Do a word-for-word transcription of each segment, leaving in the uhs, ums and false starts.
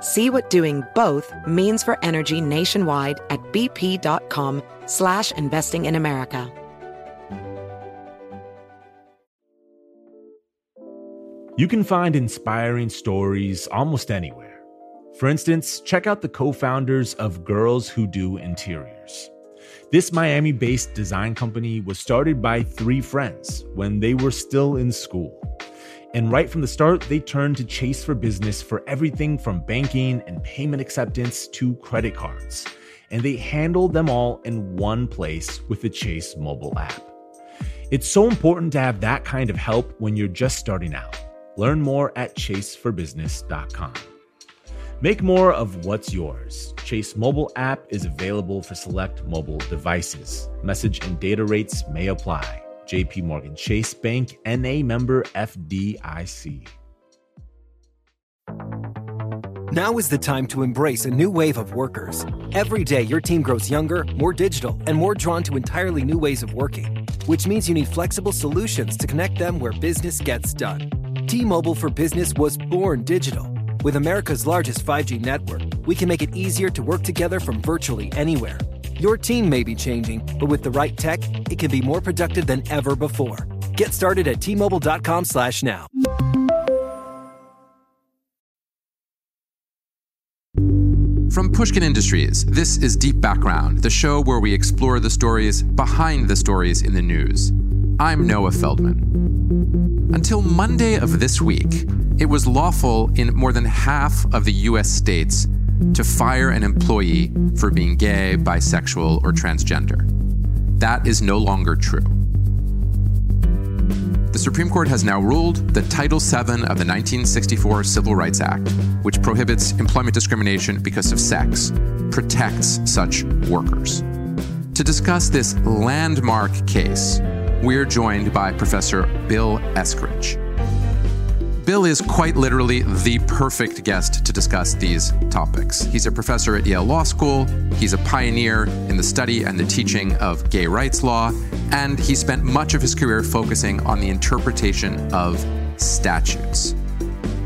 See what doing both means for energy nationwide at bp.com slash investing in America. You can find inspiring stories almost anywhere. For instance, check out the co-founders of Girls Who Do Interiors. This Miami-based design company was started by three friends when they were still in school. And right from the start, they turned to Chase for Business for everything from banking and payment acceptance to credit cards. And they handled them all in one place with the Chase mobile app. It's so important to have that kind of help when you're just starting out. Learn more at chase for business dot com. Make more of what's yours. Chase mobile app is available for select mobile devices. Message and data rates may apply. JPMorgan Chase Bank, N A member F D I C. Now is the time to embrace a new wave of workers. Every day, your team grows younger, more digital, and more drawn to entirely new ways of working, which means you need flexible solutions to connect them where business gets done. T-Mobile for Business was born digital. With America's largest five G network, we can make it easier to work together from virtually anywhere. Your team may be changing, but with the right tech, it can be more productive than ever before. Get started at T-Mobile.com slash now. From Pushkin Industries, this is Deep Background, the show where we explore the stories behind the stories in the news. I'm Noah Feldman. Until Monday of this week, it was lawful in more than half of the U S states to fire an employee for being gay, bisexual, or transgender. That is no longer true. The Supreme Court has now ruled that Title seven of the nineteen sixty-four Civil Rights Act, which prohibits employment discrimination because of sex, protects such workers. To discuss this landmark case, we're joined by Professor Bill Eskridge. Bill is quite literally the perfect guest to discuss these topics. He's a professor at Yale Law School, he's a pioneer in the study and the teaching of gay rights law, and he spent much of his career focusing on the interpretation of statutes.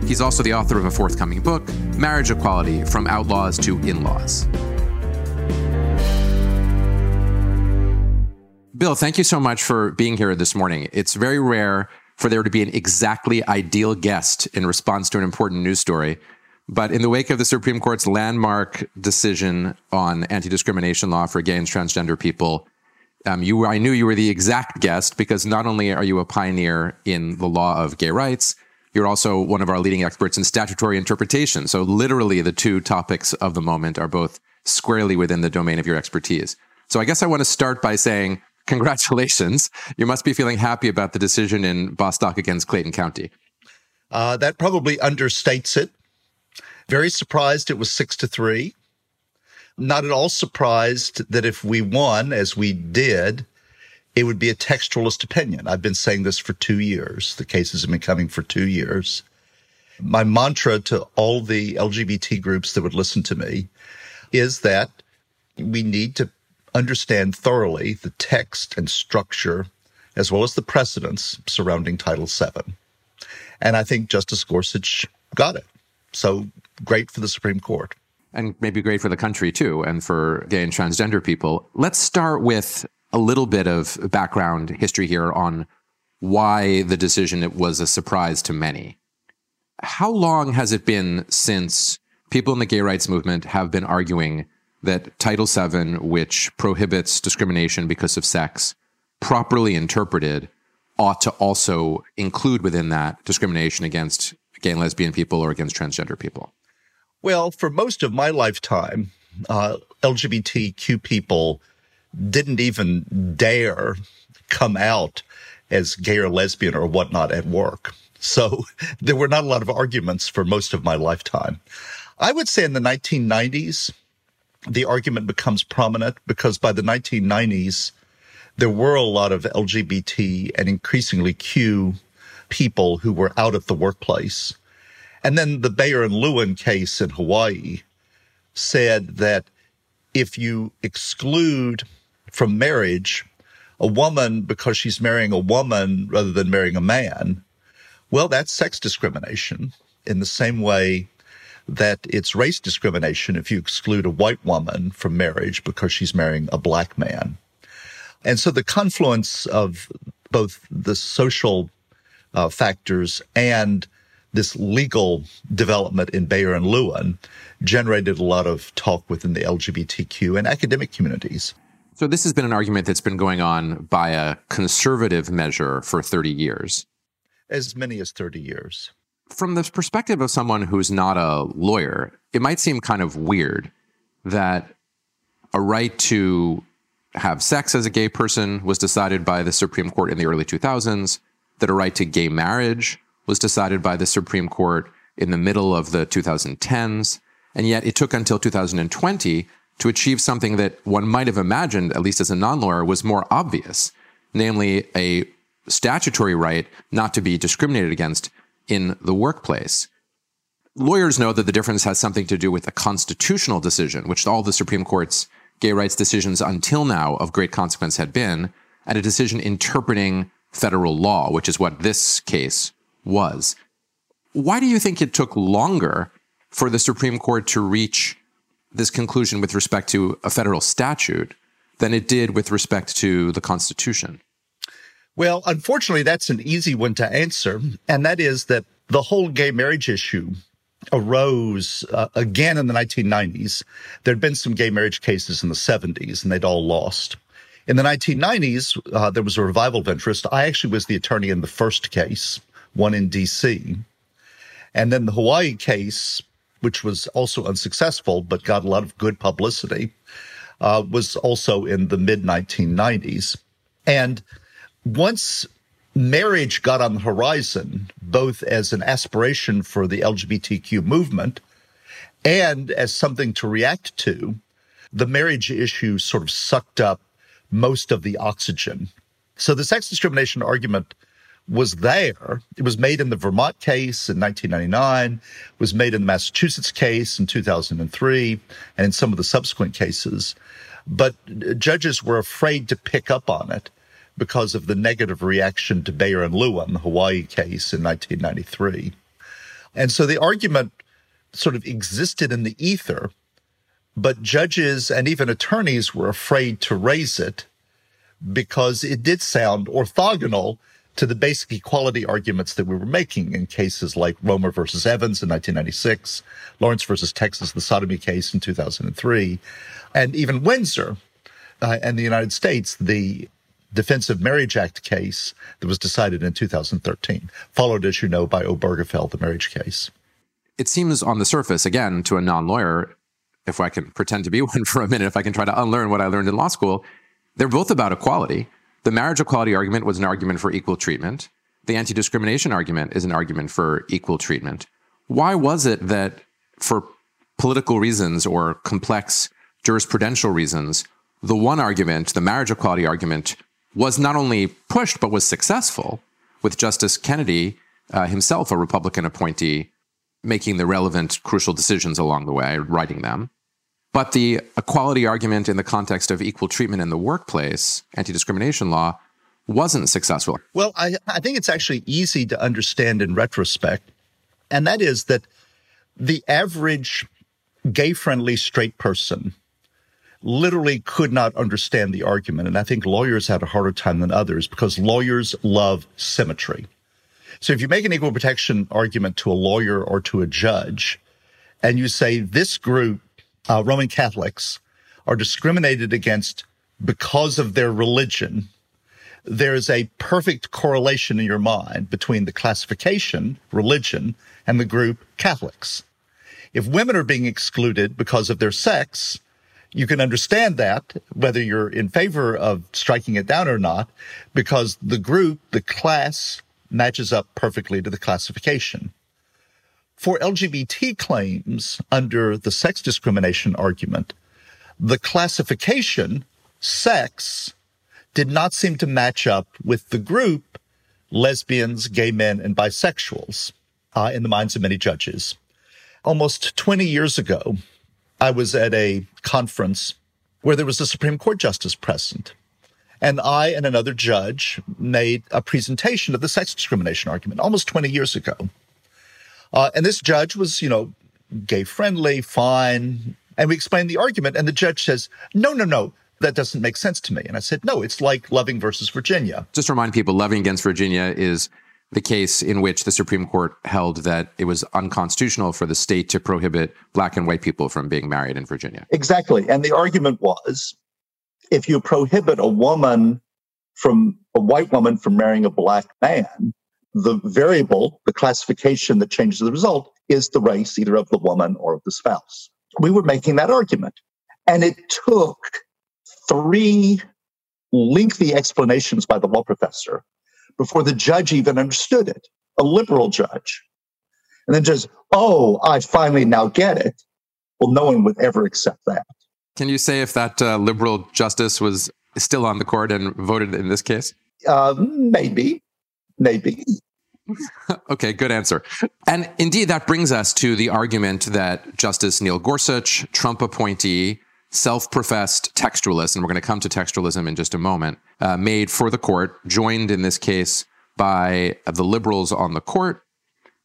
He's also the author of a forthcoming book, Marriage Equality: From Outlaws to In-Laws. Bill, thank you so much for being here this morning. It's very rare for there to be an exactly ideal guest in response to an important news story. But in the wake of the Supreme Court's landmark decision on anti-discrimination law for gay and transgender people, um, you were, I knew you were the exact guest because not only are you a pioneer in the law of gay rights, you're also one of our leading experts in statutory interpretation. So literally the two topics of the moment are both squarely within the domain of your expertise. So I guess I want to start by saying, congratulations. You must be feeling happy about the decision in Bostock against Clayton County. Uh, that probably understates it. Very surprised it was six to three. Not at all surprised that if we won, as we did, it would be a textualist opinion. I've been saying this for two years. The cases have been coming for two years. My mantra to all the L G B T groups that would listen to me is that we need to understand thoroughly the text and structure, as well as the precedents surrounding Title seven. And I think Justice Gorsuch got it. So great for the Supreme Court. And maybe great for the country, too, and for gay and transgender people. Let's start with a little bit of background history here on why the decision was a surprise to many. How long has it been since people in the gay rights movement have been arguing that Title seven, which prohibits discrimination because of sex, properly interpreted, ought to also include within that discrimination against gay and lesbian people or against transgender people? Well, for most of my lifetime, uh, L G B T Q people didn't even dare come out as gay or lesbian or whatnot at work. So there were not a lot of arguments for most of my lifetime. I would say in the nineteen nineties, the argument becomes prominent because by the nineteen nineties, there were a lot of L G B T and increasingly Q people who were out of the workplace. And then the Baehr and Lewin case in Hawaii said that if you exclude from marriage a woman because she's marrying a woman rather than marrying a man, well, that's sex discrimination in the same way that it's race discrimination if you exclude a white woman from marriage because she's marrying a black man. And so the confluence of both the social uh, factors and this legal development in Baehr and Lewin generated a lot of talk within the L G B T Q and academic communities. So this has been an argument that's been going on by a conservative measure for thirty years. As many as thirty years. From the perspective of someone who's not a lawyer, it might seem kind of weird that a right to have sex as a gay person was decided by the Supreme Court in the early two thousands, that a right to gay marriage was decided by the Supreme Court in the middle of the two thousand tens, and yet it took until two thousand twenty to achieve something that one might have imagined, at least as a non-lawyer, was more obvious, namely a statutory right not to be discriminated against in the workplace. Lawyers know that the difference has something to do with a constitutional decision, which all the Supreme Court's gay rights decisions until now of great consequence had been, and a decision interpreting federal law, which is what this case was. Why do you think it took longer for the Supreme Court to reach this conclusion with respect to a federal statute than it did with respect to the Constitution? Well, unfortunately, that's an easy one to answer, and that is that the whole gay marriage issue arose uh, again in the nineteen nineties. There'd been some gay marriage cases in the seventies, and they'd all lost. In the nineteen nineties, uh, there was a revival of interest. I actually was the attorney in the first case, one in D C, and then the Hawaii case, which was also unsuccessful but got a lot of good publicity, uh, was also in the mid nineteen nineties. And once marriage got on the horizon, both as an aspiration for the L G B T Q movement and as something to react to, the marriage issue sort of sucked up most of the oxygen. So the sex discrimination argument was there. It was made in the Vermont case in nineteen ninety-nine, was made in the Massachusetts case in two thousand three, and in some of the subsequent cases. But judges were afraid to pick up on it because of the negative reaction to Baehr and Lewin, the Hawaii case in nineteen ninety-three. And so the argument sort of existed in the ether, but judges and even attorneys were afraid to raise it because it did sound orthogonal to the basic equality arguments that we were making in cases like Romer v. Evans in nineteen ninety-six, Lawrence v. Texas, the sodomy case in two thousand three, and even Windsor uh, and the United States, the Defense of Marriage Act case that was decided in two thousand thirteen, followed, as you know, by Obergefell, the marriage case. It seems on the surface, again, to a non-lawyer, if I can pretend to be one for a minute, if I can try to unlearn what I learned in law school, they're both about equality. The marriage equality argument was an argument for equal treatment. The anti-discrimination argument is an argument for equal treatment. Why was it that for political reasons or complex jurisprudential reasons, the one argument, the marriage equality argument, was not only pushed but was successful with Justice Kennedy, uh, himself a Republican appointee, making the relevant crucial decisions along the way, writing them? But the equality argument in the context of equal treatment in the workplace, anti-discrimination law, wasn't successful. Well, I, I think it's actually easy to understand in retrospect, and that is that the average gay-friendly straight person literally could not understand the argument, and I think lawyers had a harder time than others because lawyers love symmetry. So if you make an equal protection argument to a lawyer or to a judge, and you say this group, Uh, Roman Catholics, are discriminated against because of their religion, there is a perfect correlation in your mind between the classification, religion, and the group Catholics. If women are being excluded because of their sex, you can understand that, whether you're in favor of striking it down or not, because the group, the class, matches up perfectly to the classification. For L G B T claims under the sex discrimination argument, the classification, sex, did not seem to match up with the group lesbians, gay men, and bisexuals uh, in the minds of many judges. Almost twenty years ago, I was at a conference where there was a Supreme Court justice present, and I and another judge made a presentation of the sex discrimination argument almost twenty years ago. Uh, and this judge was, you know, gay-friendly, fine, and we explained the argument, and the judge says, no, no, no, that doesn't make sense to me. And I said, no, it's like Loving versus Virginia. Just to remind people, Loving against Virginia is the case in which the Supreme Court held that it was unconstitutional for the state to prohibit black and white people from being married in Virginia. Exactly. And the argument was, if you prohibit a woman from, a white woman from marrying a black man, the variable, the classification that changes the result is the race either of the woman or of the spouse. We were making that argument. And it took three lengthy explanations by the law professor before the judge even understood it, a liberal judge. And then just, oh, I finally now get it. Well, no one would ever accept that. Can you say if that uh, liberal justice was still on the court and voted in this case? Uh, maybe, maybe. Okay, good answer. And indeed, that brings us to the argument that Justice Neil Gorsuch, Trump appointee, self-professed textualist, and we're going to come to textualism in just a moment, uh, made for the court, joined in this case by uh, the liberals on the court,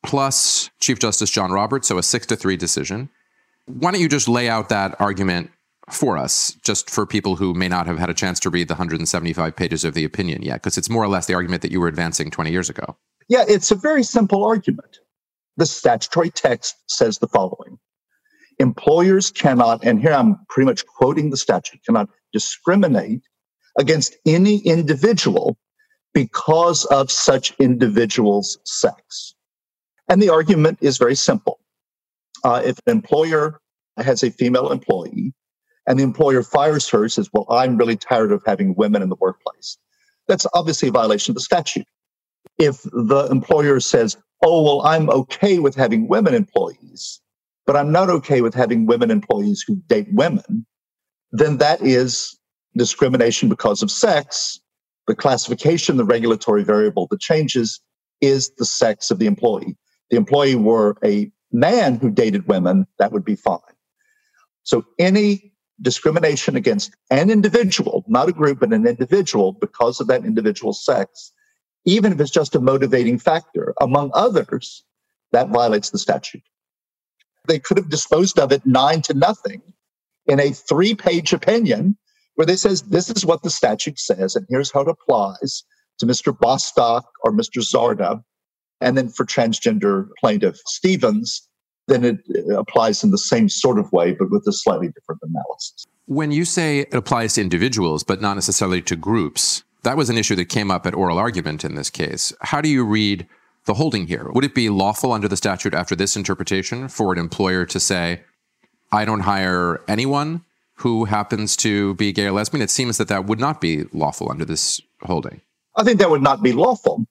plus Chief Justice John Roberts, so a six to three decision. Why don't you just lay out that argument for us, just for people who may not have had a chance to read the one hundred seventy-five pages of the opinion yet, because it's more or less the argument that you were advancing twenty years ago. Yeah, it's a very simple argument. The statutory text says the following. Employers cannot, and here I'm pretty much quoting the statute, cannot discriminate against any individual because of such individual's sex. And the argument is very simple. Uh, if an employer has a female employee and the employer fires her, says, well, I'm really tired of having women in the workplace, that's obviously a violation of the statute. If the employer says, oh, well, I'm okay with having women employees, but I'm not okay with having women employees who date women, then that is discrimination because of sex. The classification, the regulatory variable that changes is the sex of the employee. The employee were a man who dated women, that would be fine. So any discrimination against an individual, not a group, but an individual because of that individual's sex, even if it's just a motivating factor, among others, that violates the statute. They could have disposed of it nine to nothing in a three-page opinion where they says, this is what the statute says, and here's how it applies to Mister Bostock or Mister Zarda. And then for transgender plaintiff Stevens, then it applies in the same sort of way, but with a slightly different analysis. When you say it applies to individuals, but not necessarily to groups, that was an issue that came up at oral argument in this case. How do you read the holding here? Would it be lawful under the statute after this interpretation for an employer to say, I don't hire anyone who happens to be gay or lesbian? It seems that that would not be lawful under this holding. I think that would not be lawful.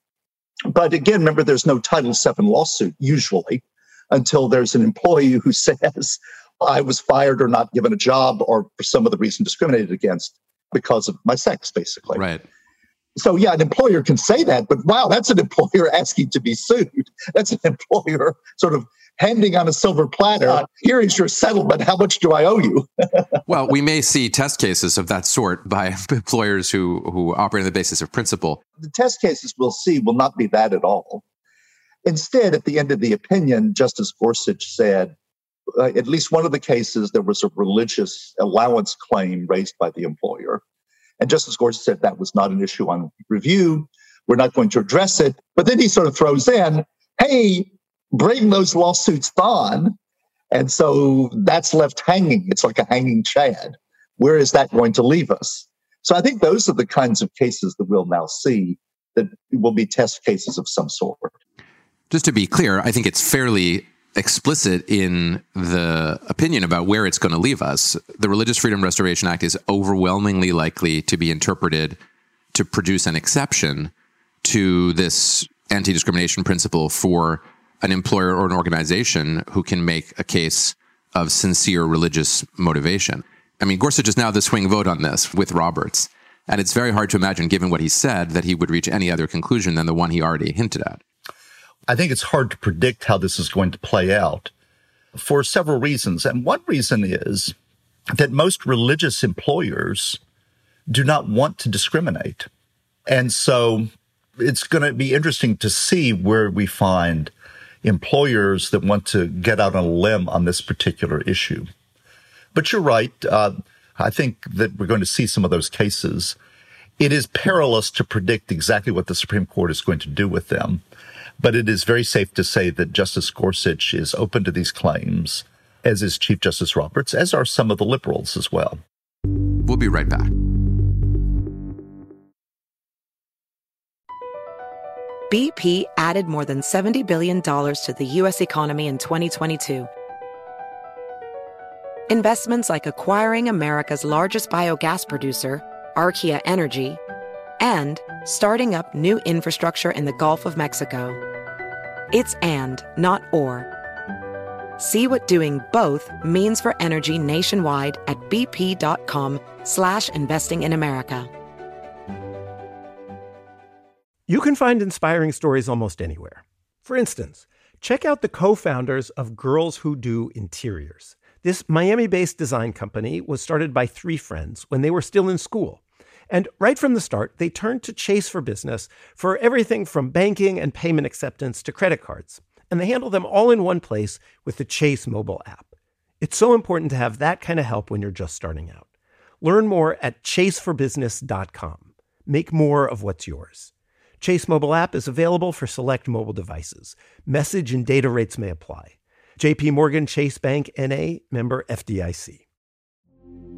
But again, remember, there's no Title seven lawsuit usually until there's an employee who says, I was fired or not given a job or for some other reason discriminated against because of my sex, basically. Right. So, yeah, an employer can say that, but wow, that's an employer asking to be sued. That's an employer sort of handing on a silver platter, here is your settlement, how much do I owe you? Well, we may see test cases of that sort by employers who, who operate on the basis of principle. The test cases we'll see will not be that at all. Instead, at the end of the opinion, Justice Gorsuch said, uh, at least one of the cases, there was a religious allowance claim raised by the employer. And Justice Gorsuch said that was not an issue on review. We're not going to address it. But then he sort of throws in, hey, bring those lawsuits on. And so that's left hanging. It's like a hanging chad. Where is that going to leave us? So I think those are the kinds of cases that we'll now see that will be test cases of some sort. Just to be clear, I think it's fairly explicit in the opinion about where it's going to leave us. The Religious Freedom Restoration Act is overwhelmingly likely to be interpreted to produce an exception to this anti-discrimination principle for an employer or an organization who can make a case of sincere religious motivation. I mean, Gorsuch is now the swing vote on this with Roberts. And it's very hard to imagine, given what he said, that he would reach any other conclusion than the one he already hinted at. I think it's hard to predict how this is going to play out for several reasons. And one reason is that most religious employers do not want to discriminate. And so it's going to be interesting to see where we find employers that want to get out on a limb on this particular issue. But you're right. Uh, I think that we're going to see some of those cases. It is perilous to predict exactly what the Supreme Court is going to do with them. But it is very safe to say that Justice Gorsuch is open to these claims, as is Chief Justice Roberts, as are some of the liberals as well. We'll be right back. B P added more than seventy billion dollars to the U S economy in twenty twenty-two. Investments like acquiring America's largest biogas producer, Archaea Energy, and starting up new infrastructure in the Gulf of Mexico. It's and, not or. See what doing both means for energy nationwide at bp.com slash investing in America. You can find inspiring stories almost anywhere. For instance, check out the co-founders of Girls Who Do Interiors. This Miami-based design company was started by three friends when they were still in school. And right from the start, they turned to Chase for Business for everything from banking and payment acceptance to credit cards. And they handle them all in one place with the Chase mobile app. It's so important to have that kind of help when you're just starting out. Learn more at chase for business dot com. Make more of what's yours. Chase mobile app is available for select mobile devices. Message and data rates may apply. J P Morgan Chase Bank N A, member F D I C.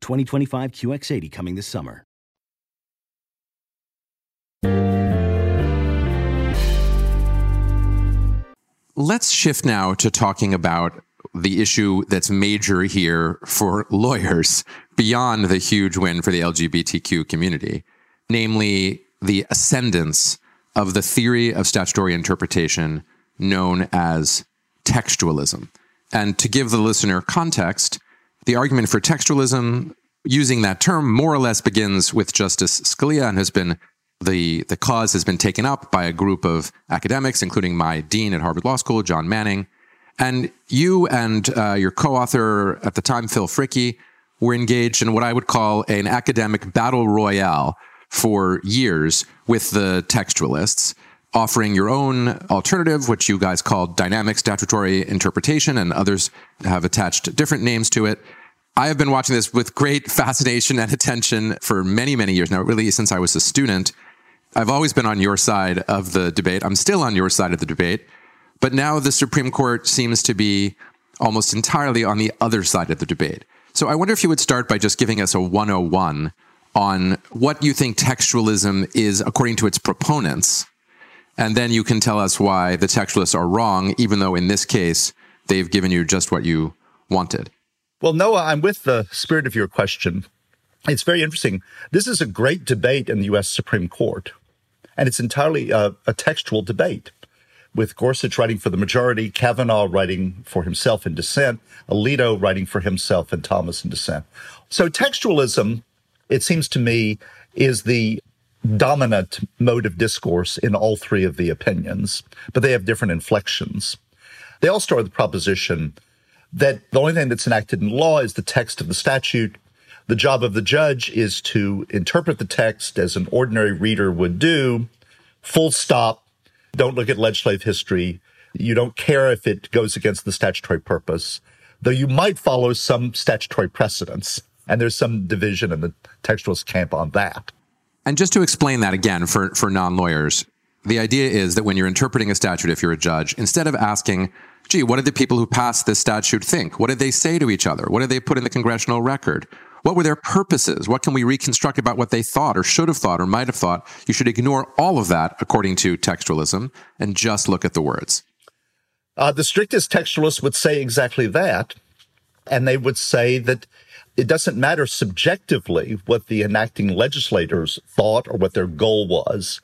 twenty twenty-five Q X eighty coming this summer. Let's shift now to talking about the issue that's major here for lawyers beyond the huge win for the L G B T Q community, namely the ascendance of the theory of statutory interpretation known as textualism. And to give the listener context, the argument for textualism, using that term, more or less begins with Justice Scalia and has been the, the cause has been taken up by a group of academics, including my dean at Harvard Law School, John Manning. And you and uh, your co-author at the time, Phil Frickey, were engaged in what I would call an academic battle royale for years with the textualists, offering your own alternative, which you guys called dynamic statutory interpretation, and others have attached different names to it. I have been watching this with great fascination and attention for many, many years now, really since I was a student. I've always been on your side of the debate. I'm still on your side of the debate. But now the Supreme Court seems to be almost entirely on the other side of the debate. So I wonder if you would start by just giving us a one oh one on what you think textualism is according to its proponents. And then you can tell us why the textualists are wrong, even though in this case, they've given you just what you wanted. Well, Noah, I'm with the spirit of your question. It's very interesting. This is a great debate in the U S Supreme Court, and it's entirely a, a textual debate, with Gorsuch writing for the majority, Kavanaugh writing for himself in dissent, Alito writing for himself and Thomas in dissent. So textualism, it seems to me, is the dominant mode of discourse in all three of the opinions, but they have different inflections. They all start with the proposition that the only thing that's enacted in law is the text of the statute. The job of the judge is to interpret the text as an ordinary reader would do full stop. Don't look at legislative history. You don't care if it goes against the statutory purpose, though you might follow some statutory precedents. And there's some division in the textualist camp on that. And just to explain that again for, for non-lawyers, the idea is that when you're interpreting a statute, if you're a judge, instead of asking, gee, what did the people who passed this statute think? What did they say to each other? What did they put in the congressional record? What were their purposes? What can we reconstruct about what they thought or should have thought or might have thought? You should ignore all of that, according to textualism, and just look at the words. Uh, the strictest textualists would say exactly that. And they would say that it doesn't matter subjectively what the enacting legislators thought or what their goal was.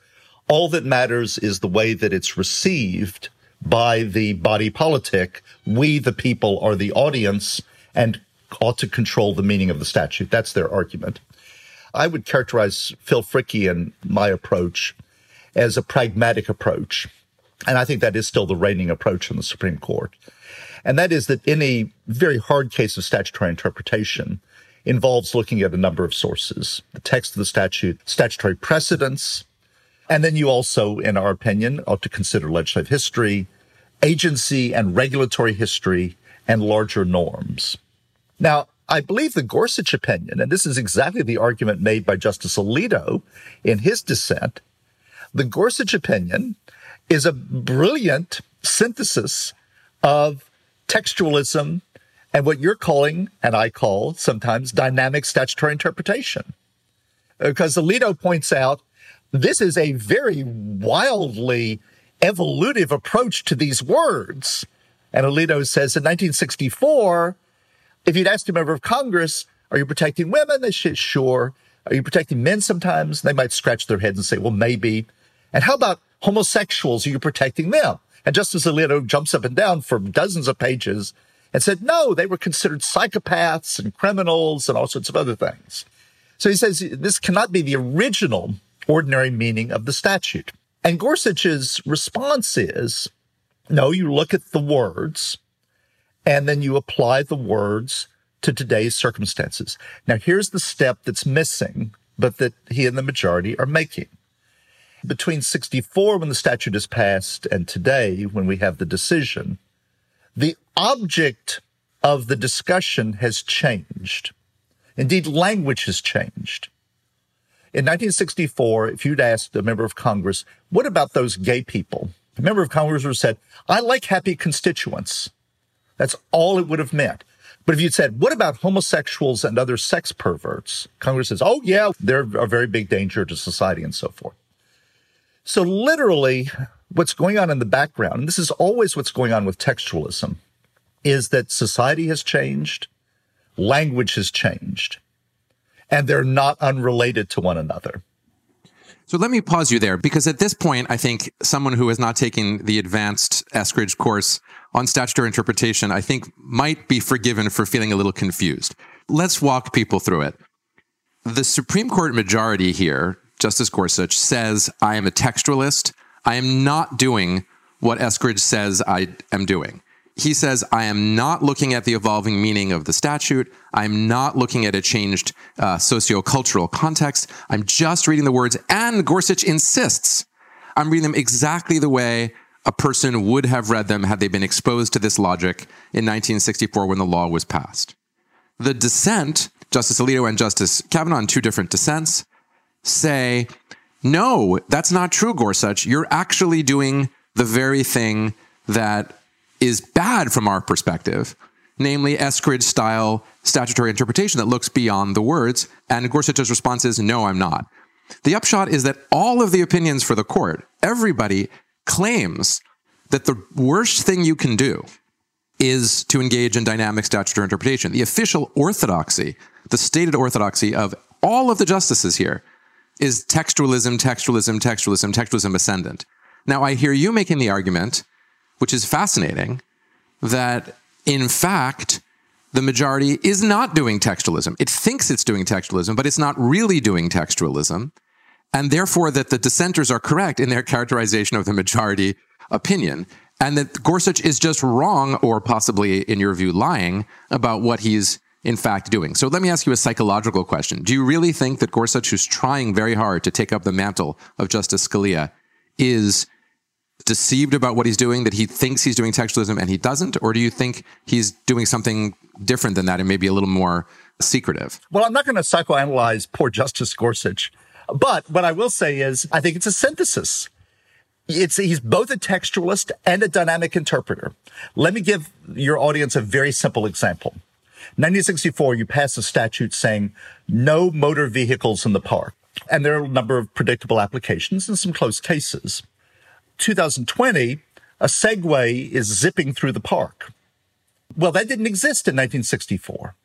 All that matters is the way that it's received by the body politic. We, the people, are the audience and ought to control the meaning of the statute. That's their argument. I would characterize Phil Frickey and my approach as a pragmatic approach. And I think that is still the reigning approach in the Supreme Court. And that is that any very hard case of statutory interpretation involves looking at a number of sources, the text of the statute, statutory precedents, and then you also, in our opinion, ought to consider legislative history, agency and regulatory history, and larger norms. Now, I believe the Gorsuch opinion, and this is exactly the argument made by Justice Alito in his dissent, the Gorsuch opinion is a brilliant synthesis of textualism and what you're calling, and I call sometimes, dynamic statutory interpretation. Because Alito points out, this is a very wildly evolutive approach to these words. And Alito says in nineteen sixty-four, if you'd asked a member of Congress, are you protecting women? They said, sure. Are you protecting men sometimes? They might scratch their heads and say, well, maybe. And how about homosexuals? Are you protecting them? And Justice Alito jumps up and down from dozens of pages and said, no, they were considered psychopaths and criminals and all sorts of other things. So he says this cannot be the original ordinary meaning of the statute. And Gorsuch's response is, no, you look at the words, and then you apply the words to today's circumstances. Now, here's the step that's missing, but that he and the majority are making. Between sixty-four, when the statute is passed, and today, when we have the decision, the object of the discussion has changed. Indeed, language has changed. In nineteen sixty-four, if you'd asked a member of Congress, what about those gay people? A member of Congress would have said, I like happy constituents. That's all it would have meant. But if you'd said, what about homosexuals and other sex perverts? Congress says, oh, yeah, they're a very big danger to society and so forth. So literally, what's going on in the background, and this is always what's going on with textualism, is that society has changed, language has changed. And they're not unrelated to one another. So let me pause you there, because at this point, I think someone who has not taken the advanced Eskridge course on statutory interpretation, I think might be forgiven for feeling a little confused. Let's walk people through it. The Supreme Court majority here, Justice Gorsuch, says, I am a textualist. I am not doing what Eskridge says I am doing. He says, I am not looking at the evolving meaning of the statute. I'm not looking at a changed uh, sociocultural context. I'm just reading the words. And Gorsuch insists, I'm reading them exactly the way a person would have read them had they been exposed to this logic in nineteen sixty-four when the law was passed. The dissent, Justice Alito and Justice Kavanaugh, in two different dissents, say, no, that's not true, Gorsuch. You're actually doing the very thing that is bad from our perspective, namely Eskridge-style statutory interpretation that looks beyond the words, and Gorsuch's response is, no, I'm not. The upshot is that all of the opinions for the court, everybody claims that the worst thing you can do is to engage in dynamic statutory interpretation. The official orthodoxy, the stated orthodoxy of all of the justices here is textualism, textualism, textualism, textualism ascendant. Now, I hear you making the argument, which is fascinating, that in fact, the majority is not doing textualism. It thinks it's doing textualism, but it's not really doing textualism. And therefore, that the dissenters are correct in their characterization of the majority opinion, and that Gorsuch is just wrong, or possibly, in your view, lying about what he's in fact doing. So let me ask you a psychological question. Do you really think that Gorsuch, who's trying very hard to take up the mantle of Justice Scalia, is deceived about what he's doing, that he thinks he's doing textualism and he doesn't? Or do you think he's doing something different than that and maybe a little more secretive? Well, I'm not going to psychoanalyze poor Justice Gorsuch, but what I will say is I think it's a synthesis. It's, he's both a textualist and a dynamic interpreter. Let me give your audience a very simple example. nineteen sixty-four, you pass a statute saying no motor vehicles in the park. And there are a number of predictable applications and some close cases. two thousand twenty, a Segway is zipping through the park. Well, that didn't exist in nineteen sixty-four.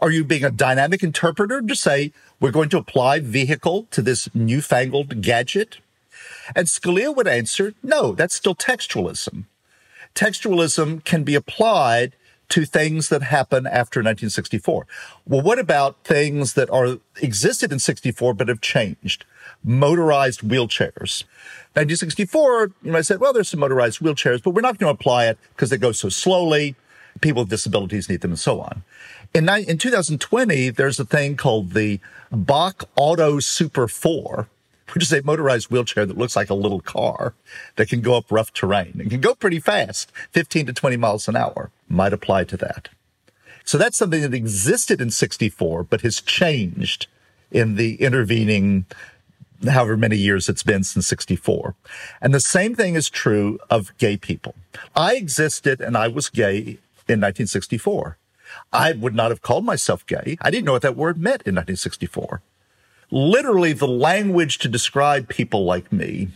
Are you being a dynamic interpreter to say, we're going to apply vehicle to this newfangled gadget? And Scalia would answer, no, that's still textualism. Textualism can be applied to things that happen after nineteen sixty-four. Well, what about things that are existed in sixty-four but have changed? Motorized wheelchairs. nineteen sixty-four, you might say, well, there's some motorized wheelchairs, but we're not going to apply it because they go so slowly. People with disabilities need them and so on. In, in two thousand twenty, there's a thing called the Bach Auto Super four, which is a motorized wheelchair that looks like a little car that can go up rough terrain and can go pretty fast, fifteen to twenty miles an hour, might apply to that. So that's something that existed in sixty-four, but has changed in the intervening however many years it's been since sixty-four. And the same thing is true of gay people. I existed and I was gay in nineteen sixty-four. I would not have called myself gay. I didn't know what that word meant in nineteen sixty-four. Literally, the language to describe people like me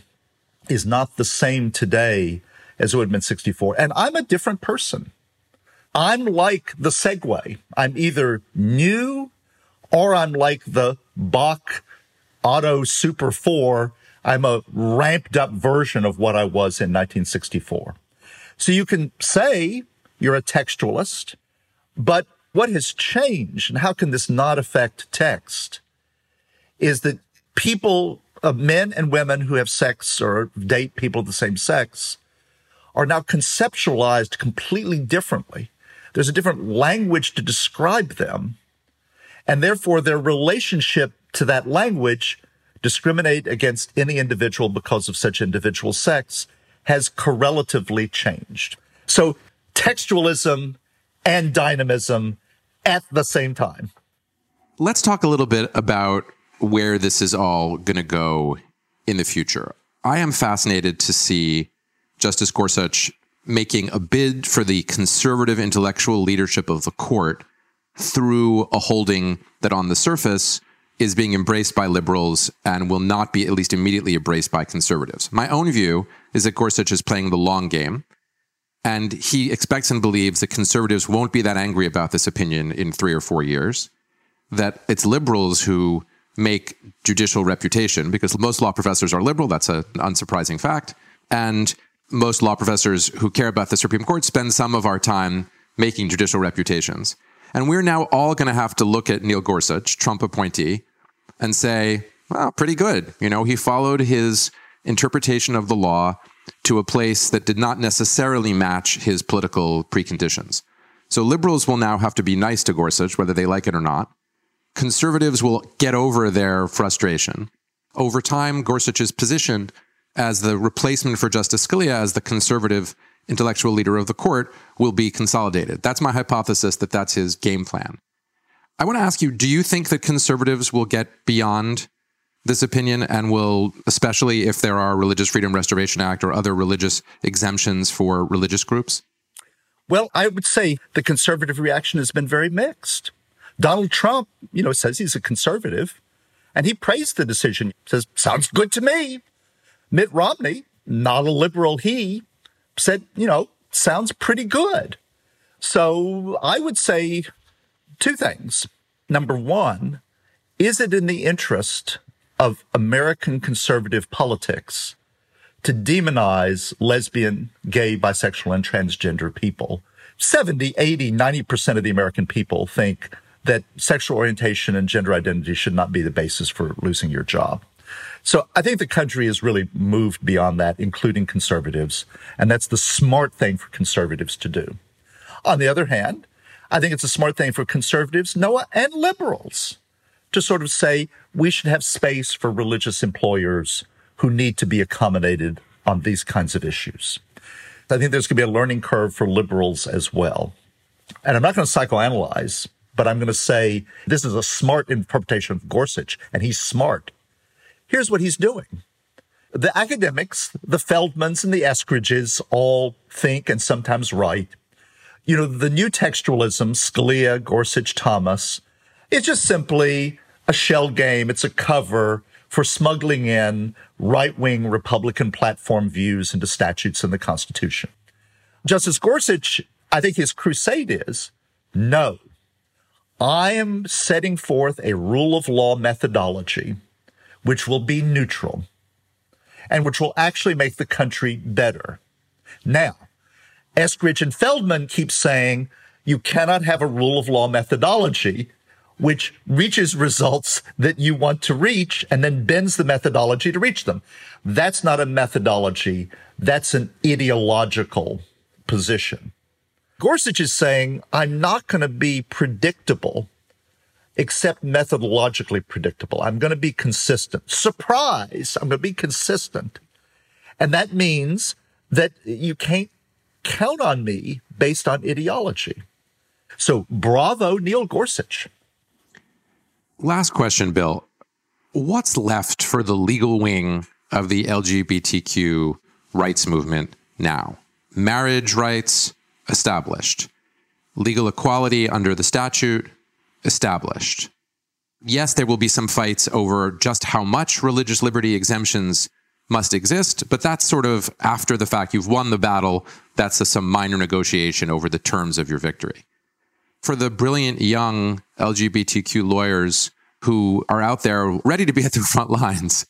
is not the same today as it would have been sixty-four. And I'm a different person. I'm like the Segway. I'm either new or I'm like the Bach Auto Super four. I'm a ramped up version of what I was in nineteen sixty-four. So you can say you're a textualist, but what has changed and how can this not affect text? Is that people, uh, men and women who have sex or date people of the same sex are now conceptualized completely differently. There's a different language to describe them, and therefore their relationship to that language, discriminate against any individual because of such individual sex, has correlatively changed. So textualism and dynamism at the same time. Let's talk a little bit about where this is all going to go in the future. I am fascinated to see Justice Gorsuch making a bid for the conservative intellectual leadership of the court through a holding that on the surface is being embraced by liberals and will not be at least immediately embraced by conservatives. My own view is that Gorsuch is playing the long game, and he expects and believes that conservatives won't be that angry about this opinion in three or four years, that it's liberals who make judicial reputation, because most law professors are liberal. That's an unsurprising fact. And most law professors who care about the Supreme Court spend some of our time making judicial reputations. And we're now all going to have to look at Neil Gorsuch, Trump appointee, and say, well, pretty good. You know, he followed his interpretation of the law to a place that did not necessarily match his political preconditions. So liberals will now have to be nice to Gorsuch, whether they like it or not. Conservatives will get over their frustration. Over time, Gorsuch is positioned as the replacement for Justice Scalia, as the conservative intellectual leader of the court, will be consolidated. That's my hypothesis, that that's his game plan. I want to ask you, do you think that conservatives will get beyond this opinion and will, especially if there are Religious Freedom Restoration Act or other religious exemptions for religious groups? Well, I would say the conservative reaction has been very mixed. Donald Trump, you know, says he's a conservative, and he praised the decision. Says, sounds good to me. Mitt Romney, not a liberal, he said, you know, sounds pretty good. So I would say two things. Number one, is it in the interest of American conservative politics to demonize lesbian, gay, bisexual, and transgender people? seventy, eighty, ninety percent of the American people think that sexual orientation and gender identity should not be the basis for losing your job. So I think the country has really moved beyond that, including conservatives, and that's the smart thing for conservatives to do. On the other hand, I think it's a smart thing for conservatives, Noah, and liberals to sort of say we should have space for religious employers who need to be accommodated on these kinds of issues. I think there's going to be a learning curve for liberals as well. And I'm not going to psychoanalyze, but I'm going to say this is a smart interpretation of Gorsuch, and he's smart. Here's what he's doing. The academics, the Feldmans and the Eskridges all think and sometimes write. You know, the new textualism, Scalia, Gorsuch, Thomas, it's just simply a shell game. It's a cover for smuggling in right-wing Republican platform views into statutes in the Constitution. Justice Gorsuch, I think his crusade is, no, I am setting forth a rule of law methodology which will be neutral and which will actually make the country better. Now, Eskridge and Feldman keep saying you cannot have a rule of law methodology which reaches results that you want to reach and then bends the methodology to reach them. That's not a methodology. That's an ideological position. Gorsuch is saying, I'm not going to be predictable, except methodologically predictable. I'm going to be consistent. Surprise! I'm going to be consistent. And that means that you can't count on me based on ideology. So bravo, Neil Gorsuch. Last question, Bill. What's left for the legal wing of the L G B T Q rights movement now? Marriage rights established. Legal equality under the statute established. Yes, there will be some fights over just how much religious liberty exemptions must exist, but that's sort of after the fact. You've won the battle. That's a, some minor negotiation over the terms of your victory. For the brilliant young L G B T Q lawyers who are out there ready to be at the front lines,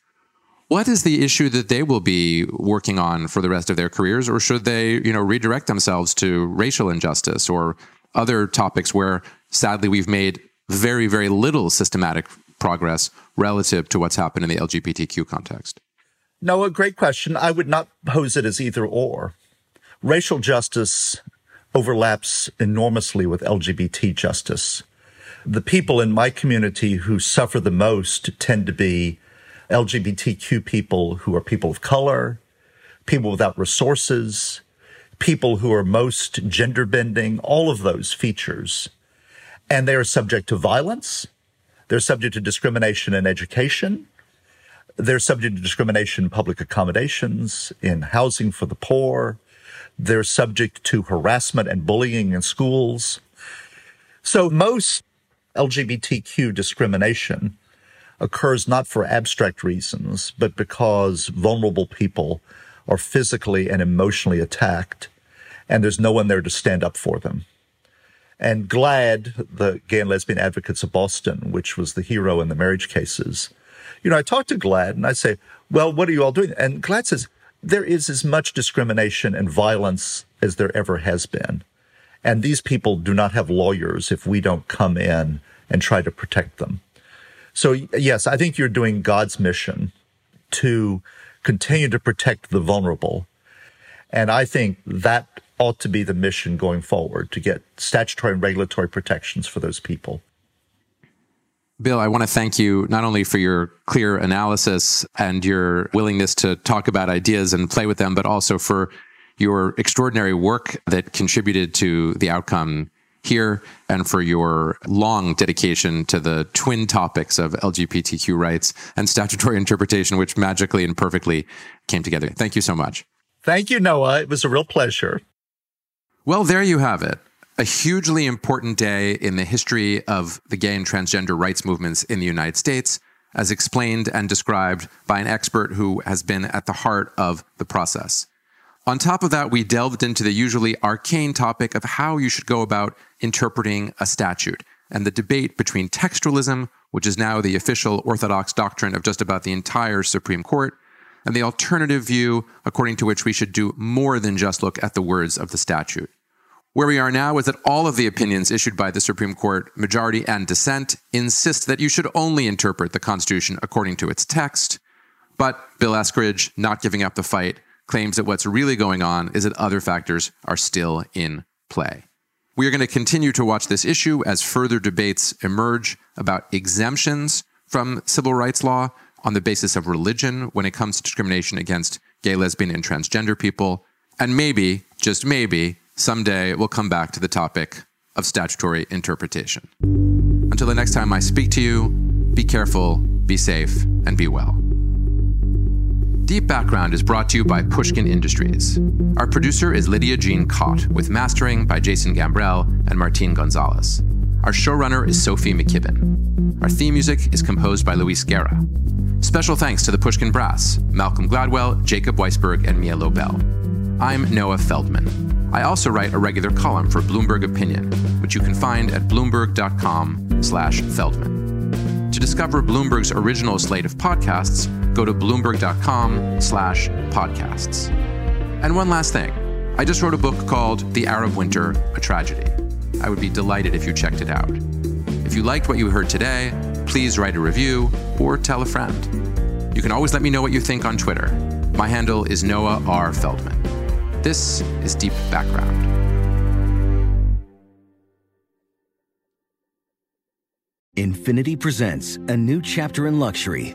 what is the issue that they will be working on for the rest of their careers? Or should they, you know, redirect themselves to racial injustice or other topics where, sadly, we've made very, very little systematic progress relative to what's happened in the L G B T Q context? Noah, great question. I would not pose it as either or. Racial justice overlaps enormously with L G B T justice. The people in my community who suffer the most tend to be L G B T Q people who are people of color, people without resources, people who are most gender bending, all of those features. And they are subject to violence. They're subject to discrimination in education. They're subject to discrimination in public accommodations, in housing for the poor. They're subject to harassment and bullying in schools. So most L G B T Q discrimination occurs not for abstract reasons, but because vulnerable people are physically and emotionally attacked, and there's no one there to stand up for them. And GLAD, the Gay and Lesbian Advocates of Boston, which was the hero in the marriage cases, you know, I talked to GLAD and I say, well, what are you all doing? And GLAD says, there is as much discrimination and violence as there ever has been. And these people do not have lawyers if we don't come in and try to protect them. So, yes, I think you're doing God's mission to continue to protect the vulnerable. And I think that ought to be the mission going forward, to get statutory and regulatory protections for those people. Bill, I want to thank you not only for your clear analysis and your willingness to talk about ideas and play with them, but also for your extraordinary work that contributed to the outcome here and for your long dedication to the twin topics of L G B T Q rights and statutory interpretation, which magically and perfectly came together. Thank you so much. Thank you, Noah. It was a real pleasure. Well, there you have it. A hugely important day in the history of the gay and transgender rights movements in the United States, as explained and described by an expert who has been at the heart of the process. On top of that, we delved into the usually arcane topic of how you should go about interpreting a statute and the debate between textualism, which is now the official orthodox doctrine of just about the entire Supreme Court, and the alternative view according to which we should do more than just look at the words of the statute. Where we are now is that all of the opinions issued by the Supreme Court, majority and dissent, insist that you should only interpret the Constitution according to its text. But Bill Eskridge, not giving up the fight, claims that what's really going on is that other factors are still in play. We are going to continue to watch this issue as further debates emerge about exemptions from civil rights law on the basis of religion when it comes to discrimination against gay, lesbian, and transgender people. And maybe, just maybe, someday we'll come back to the topic of statutory interpretation. Until the next time I speak to you, be careful, be safe, and be well. Deep Background is brought to you by Pushkin Industries. Our producer is Lydia Jean Cott, with mastering by Jason Gambrell and Martin Gonzalez. Our showrunner is Sophie McKibben. Our theme music is composed by Luis Guerra. Special thanks to the Pushkin Brass, Malcolm Gladwell, Jacob Weisberg, and Mia Lobel. I'm Noah Feldman. I also write a regular column for Bloomberg Opinion, which you can find at bloomberg dot com slash Feldman. To discover Bloomberg's original slate of podcasts, go to bloomberg dot com slash podcasts. And one last thing. I just wrote a book called The Arab Winter, A Tragedy. I would be delighted if you checked it out. If you liked what you heard today, please write a review or tell a friend. You can always let me know what you think on Twitter. My handle is Noah R. Feldman. This is Deep Background. Infiniti presents a new chapter in luxury,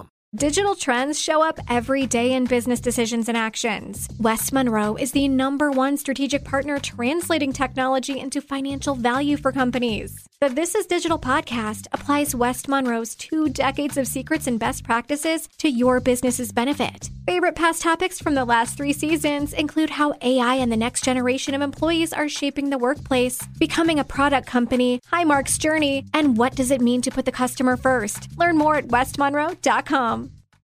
Digital trends show up every day in business decisions and actions. West Monroe is the number one strategic partner translating technology into financial value for companies. The This Is Digital podcast applies West Monroe's two decades of secrets and best practices to your business's benefit. Favorite past topics from the last three seasons include how A I and the next generation of employees are shaping the workplace, becoming a product company, Highmark's journey, and what does it mean to put the customer first. Learn more at west monroe dot com.